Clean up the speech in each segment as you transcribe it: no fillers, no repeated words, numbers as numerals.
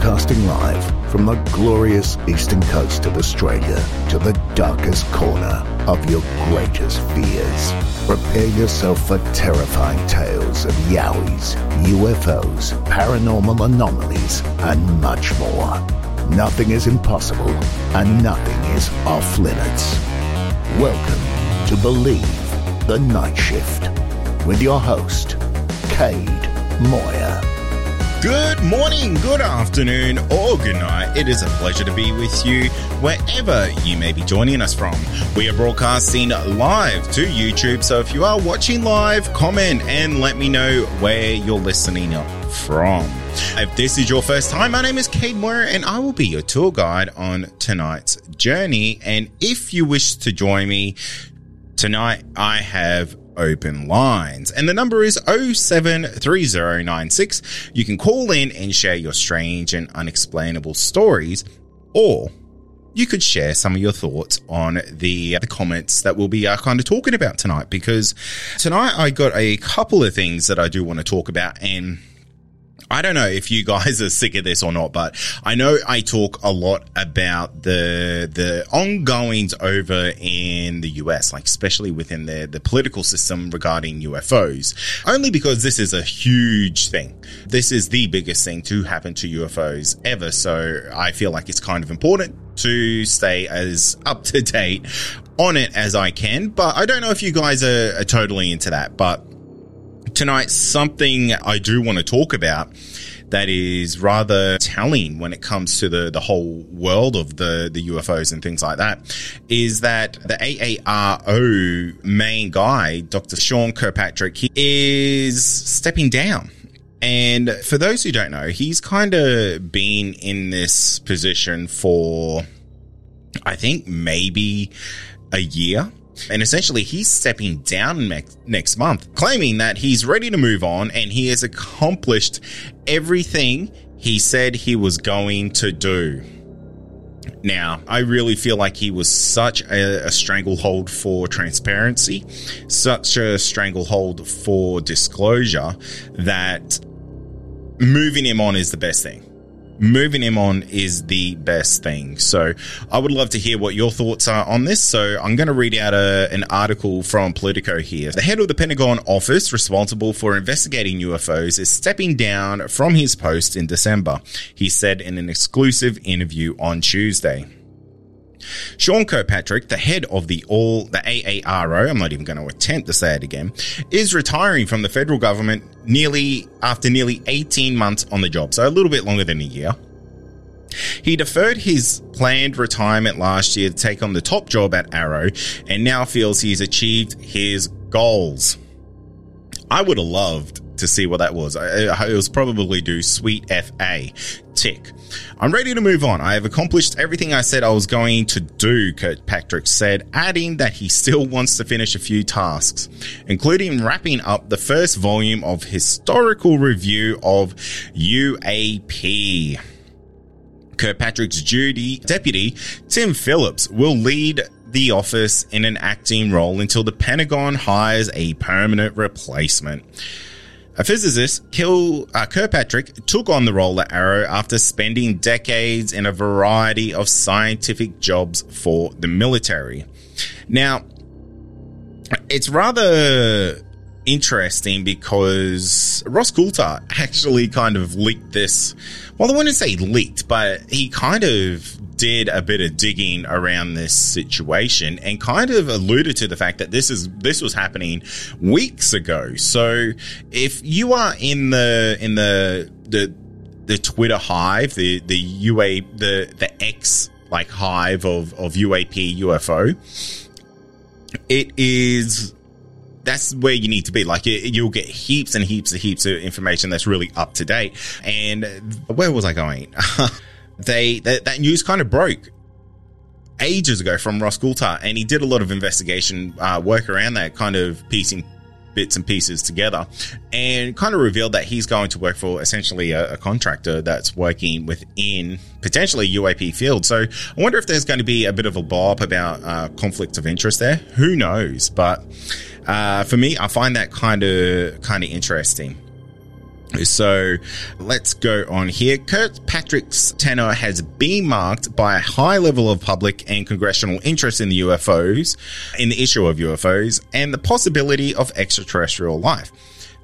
Broadcasting live from the glorious eastern coast of Australia to the darkest corner of your greatest fears. Prepare yourself for terrifying tales of Yowies, UFOs, paranormal anomalies, and much more. Nothing is impossible and nothing is off limits. Welcome to Believe the Night Shift with your host, Kade Moyer. Good morning, good afternoon, or good night. It is a pleasure to be with you wherever you may be joining us from. We are broadcasting live to YouTube, so if you are watching live, comment and let me know where you're listening from. If this is your first time, my name is Kade Moyer and I will be your tour guide on tonight's journey. And if you wish to join me tonight, I have open lines and the number is 073096. You can call in and share your strange and unexplainable stories, or you could share some of your thoughts on the comments that we'll be kind of talking about tonight, because tonight I got a couple of things that I do want to talk about. And I don't know if you guys are sick of this or not, but I know I talk a lot about the ongoings over in the US, like especially within the political system regarding UFOs, only because this is a huge thing. This is the biggest thing to happen to UFOs ever. So I feel like it's kind of important to stay as up to date on it as I can. But I don't know if you guys are totally into that, but tonight, something I do want to talk about that is rather telling when it comes to the whole world of the UFOs and things like that is that the AARO main guy, Dr. Sean Kirkpatrick, he is stepping down. And for those who don't know, he's kind of been in this position for, I think, maybe a year. And essentially, he's stepping down next month, claiming that he's ready to move on and he has accomplished everything he said he was going to do. Now, I really feel like he was such a stranglehold for transparency, such a stranglehold for disclosure, that moving him on is the best thing. Moving him on is the best thing. So I would love to hear what your thoughts are on this. So I'm going to read out an article from Politico here. The head of the Pentagon office responsible for investigating UFOs is stepping down from his post in December, he said in an exclusive interview on Tuesday. Sean Kirkpatrick, the head of the AARO, I'm not even going to attempt to say it again, is retiring from the federal government after nearly 18 months on the job, so a little bit longer than a year. He deferred his planned retirement last year to take on the top job at AARO and now feels he's achieved his goals. I would have loved to see what that was. It was probably do sweet FA. Tick. I'm ready to move on. I have accomplished everything I said I was going to do, Kirkpatrick said, adding that he still wants to finish a few tasks, including wrapping up the first volume of historical review of UAP. Kirkpatrick's deputy, Tim Phillips, will lead the office in an acting role until the Pentagon hires a permanent replacement. A physicist, Kirkpatrick took on the role at AARO after spending decades in a variety of scientific jobs for the military. Now, it's rather interesting because Ross Coulthart actually kind of leaked this. Well, I wouldn't say leaked, but he kind of did a bit of digging around this situation and kind of alluded to the fact that this was happening weeks ago. So if you are in the Twitter hive, the X like hive of UAP UFO, it is that's where you need to be. Like, you'll get heaps and heaps and heaps of information that's really up to date. And where was I going? That news kind of broke ages ago from Ross Coulthart, and he did a lot of investigation work around that, kind of piecing bits and pieces together, and kind of revealed that he's going to work for essentially a contractor that's working within potentially UAP field. So I wonder if there's going to be a bit of a blow up about conflicts of interest there. Who knows? But for me, I find that kind of interesting. So let's go on here. Kirkpatrick's tenure has been marked by a high level of public and congressional interest in the UFOs, in the issue of UFOs, and the possibility of extraterrestrial life.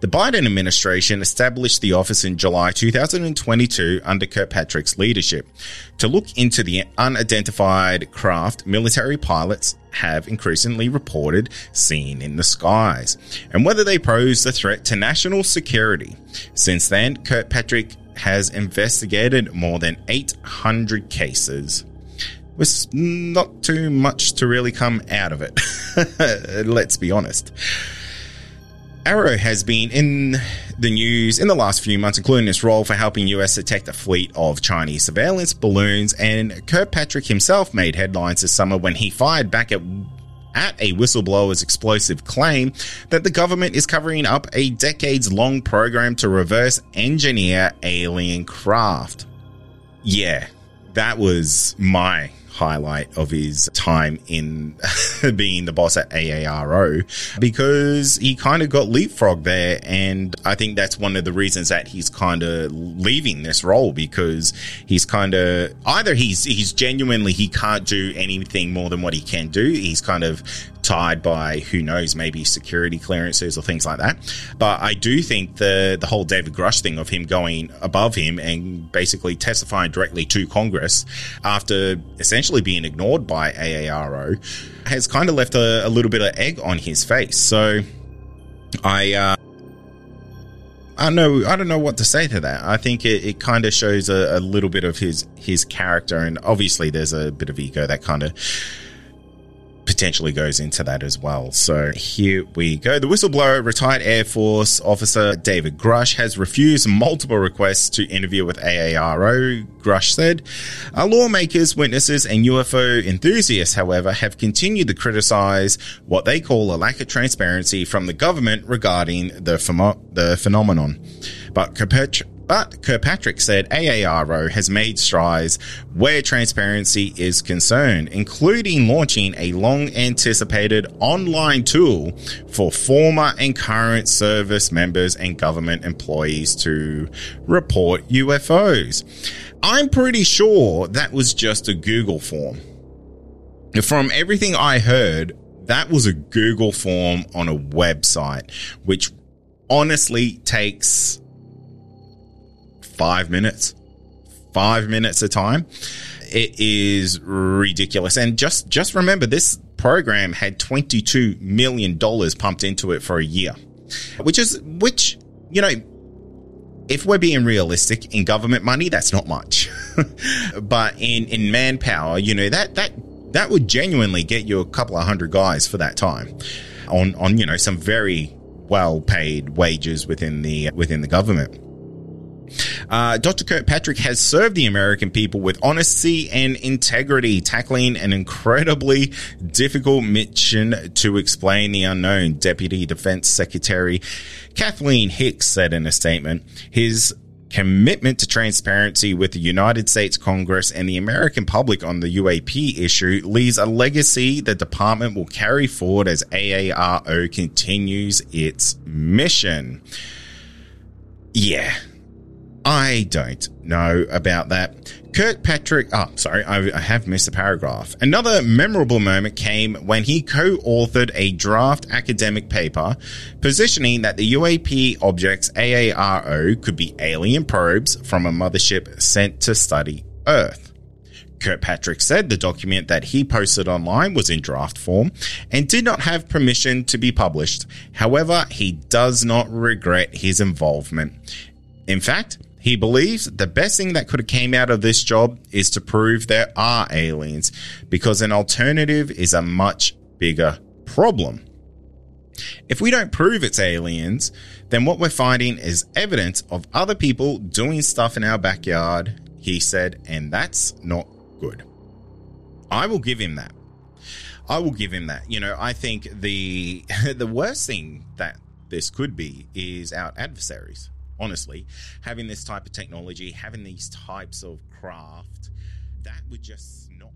The Biden administration established the office in July 2022 under Kirkpatrick's leadership to look into the unidentified craft military pilots have increasingly reported seen in the skies and whether they pose a threat to national security. Since then, Kirkpatrick has investigated more than 800 cases. With not too much to really come out of it, let's be honest. AARO has been in the news in the last few months, including its role for helping US detect a fleet of Chinese surveillance balloons, and Kirkpatrick himself made headlines this summer when he fired back at a whistleblower's explosive claim that the government is covering up a decades-long program to reverse engineer alien craft. Yeah, that was my highlight of his time in being the boss at AARO, because he kind of got leapfrogged there, and I think that's one of the reasons that he's kind of leaving this role, because he's kind of either he's genuinely, he can't do anything more than what he can do. He's kind of tied by, who knows, maybe security clearances or things like that. But I do think the whole David Grush thing of him going above him and basically testifying directly to Congress after essentially being ignored by AARO has kind of left a little bit of egg on his face. So I don't know what to say to that. I think it kind of shows a little bit of his character, and obviously there's a bit of ego that kind of potentially goes into that as well. So here we go. The whistleblower, retired Air Force officer David Grush, has refused multiple requests to interview with AARO, Grush said. Lawmakers, witnesses, and UFO enthusiasts, however, have continued to criticize what they call a lack of transparency from the government regarding the phenomenon. But Kirkpatrick said AARO has made strides where transparency is concerned, including launching a long-anticipated online tool for former and current service members and government employees to report UFOs. I'm pretty sure that was just a Google form. From everything I heard, that was a Google form on a website, which honestly takes 5 minutes a time. It is ridiculous. And just remember, this program had $22 million pumped into it for a year, which, you know, if we're being realistic, in government money, that's not much, but in manpower, you know, that would genuinely get you a couple of hundred guys for that time on, you know, some very well paid wages within the government. Dr. Kirkpatrick has served the American people with honesty and integrity, tackling an incredibly difficult mission to explain the unknown, Deputy Defense Secretary Kathleen Hicks said in a statement. His commitment to transparency with the United States Congress and the American public on the UAP issue leaves a legacy the department will carry forward as AARO continues its mission. Yeah. I don't know about that. Kirkpatrick, I have missed a paragraph. Another memorable moment came when he co-authored a draft academic paper positioning that the UAP objects AARO could be alien probes from a mothership sent to study Earth. Kirkpatrick said the document that he posted online was in draft form and did not have permission to be published. However, he does not regret his involvement. In fact, he believes the best thing that could have came out of this job is to prove there are aliens, because an alternative is a much bigger problem. If we don't prove it's aliens, then what we're finding is evidence of other people doing stuff in our backyard, he said, and that's not good. I will give him that. I will give him that. You know, I think the worst thing that this could be is our adversaries, honestly. Having this type of technology, having these types of craft, that would just not...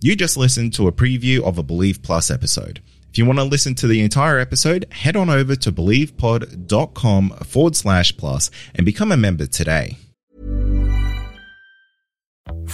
You just listened to a preview of a Believe Plus episode. If you want to listen to the entire episode, head on over to believepod.com/plus and become a member today.